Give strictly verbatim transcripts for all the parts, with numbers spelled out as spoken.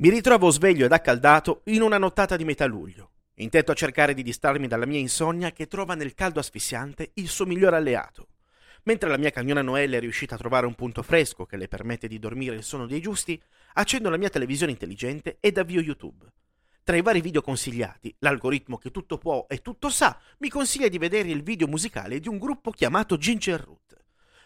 Mi ritrovo sveglio ed accaldato in una nottata di metà luglio, intento a cercare di distarmi dalla mia insonnia che trova nel caldo asfissiante il suo miglior alleato. Mentre la mia cagnona Noelle è riuscita a trovare un punto fresco che le permette di dormire il sonno dei giusti, accendo la mia televisione intelligente ed avvio YouTube. Tra i vari video consigliati, l'algoritmo che tutto può e tutto sa mi consiglia di vedere il video musicale di un gruppo chiamato Ginger Root.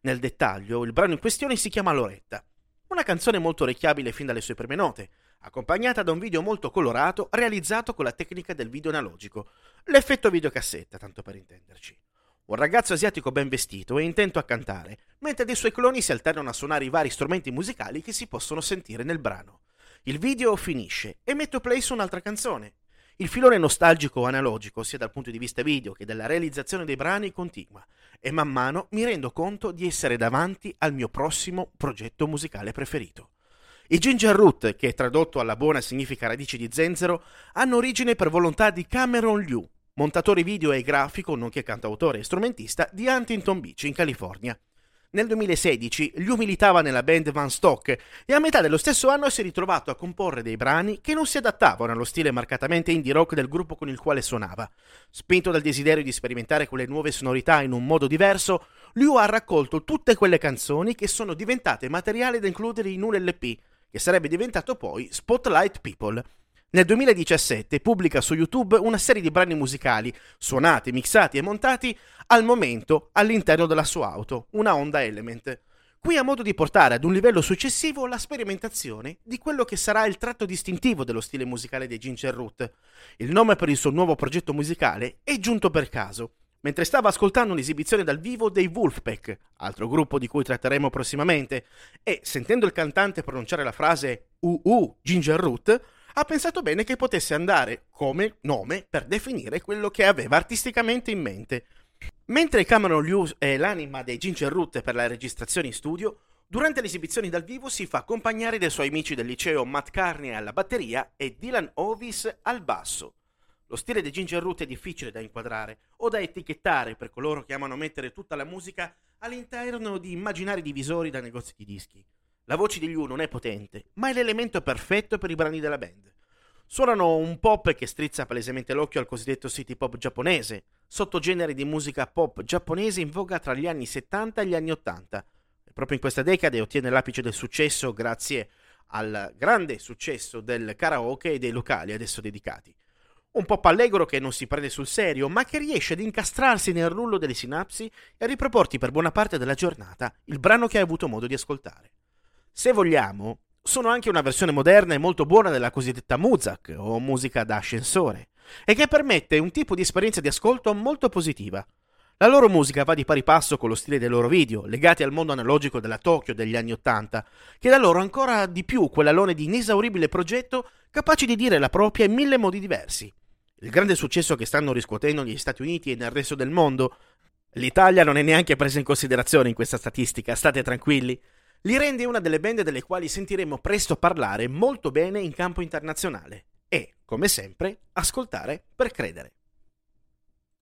Nel dettaglio, il brano in questione si chiama Loretta, una canzone molto orecchiabile fin dalle sue prime note, accompagnata da un video molto colorato realizzato con la tecnica del video analogico, l'effetto videocassetta, tanto per intenderci. Un ragazzo asiatico ben vestito e intento a cantare, mentre dei suoi cloni si alternano a suonare i vari strumenti musicali che si possono sentire nel brano. Il video finisce e metto play su un'altra canzone. Il filone nostalgico analogico, sia dal punto di vista video che della realizzazione dei brani, continua, e man mano mi rendo conto di essere davanti al mio prossimo progetto musicale preferito. I Ginger Root, che tradotto alla buona significa radici di zenzero, hanno origine per volontà di Cameron Liu, montatore video e grafico, nonché cantautore e strumentista di Huntington Beach in California. Nel duemilasedici Liu militava nella band Van Stock e a metà dello stesso anno si è ritrovato a comporre dei brani che non si adattavano allo stile marcatamente indie rock del gruppo con il quale suonava. Spinto dal desiderio di sperimentare con le nuove sonorità in un modo diverso, Liu ha raccolto tutte quelle canzoni che sono diventate materiale da includere in un L P, che sarebbe diventato poi Spotlight People. Nel duemiladiciassette pubblica su YouTube una serie di brani musicali, suonati, mixati e montati, al momento all'interno della sua auto, una Honda Element. Qui ha modo di portare ad un livello successivo la sperimentazione di quello che sarà il tratto distintivo dello stile musicale dei Ginger Root. Il nome per il suo nuovo progetto musicale è giunto per caso, mentre stava ascoltando un'esibizione dal vivo dei Wolfpack, altro gruppo di cui tratteremo prossimamente, e sentendo il cantante pronunciare la frase U U Ginger Root, ha pensato bene che potesse andare come nome per definire quello che aveva artisticamente in mente. Mentre Cameron Liu è l'anima dei Ginger Root per la registrazione in studio, durante le esibizioni dal vivo si fa accompagnare dai suoi amici del liceo Matt Carney alla batteria e Dylan Ovis al basso. Lo stile dei Ginger Root è difficile da inquadrare o da etichettare per coloro che amano mettere tutta la musica all'interno di immaginari divisori da negozi di dischi. La voce di Liu non è potente, ma è l'elemento perfetto per i brani della band. Suonano un pop che strizza palesemente l'occhio al cosiddetto City Pop giapponese, sottogenere di musica pop giapponese in voga tra gli anni settanta e gli anni ottanta. E proprio in questa decade ottiene l'apice del successo grazie al grande successo del karaoke e dei locali ad esso dedicati. Un pop allegro che non si prende sul serio, ma che riesce ad incastrarsi nel rullo delle sinapsi e a riproporti per buona parte della giornata il brano che hai avuto modo di ascoltare. Se vogliamo, sono anche una versione moderna e molto buona della cosiddetta muzak, o musica da ascensore, e che permette un tipo di esperienza di ascolto molto positiva. La loro musica va di pari passo con lo stile dei loro video, legati al mondo analogico della Tokyo degli anni Ottanta, che dà loro ancora di più quell'alone di inesauribile progetto capace di dire la propria in mille modi diversi. Il grande successo che stanno riscuotendo negli Stati Uniti e nel resto del mondo, l'Italia non è neanche presa in considerazione in questa statistica, state tranquilli, li rende una delle band delle quali sentiremo presto parlare molto bene in campo internazionale e, come sempre, ascoltare per credere.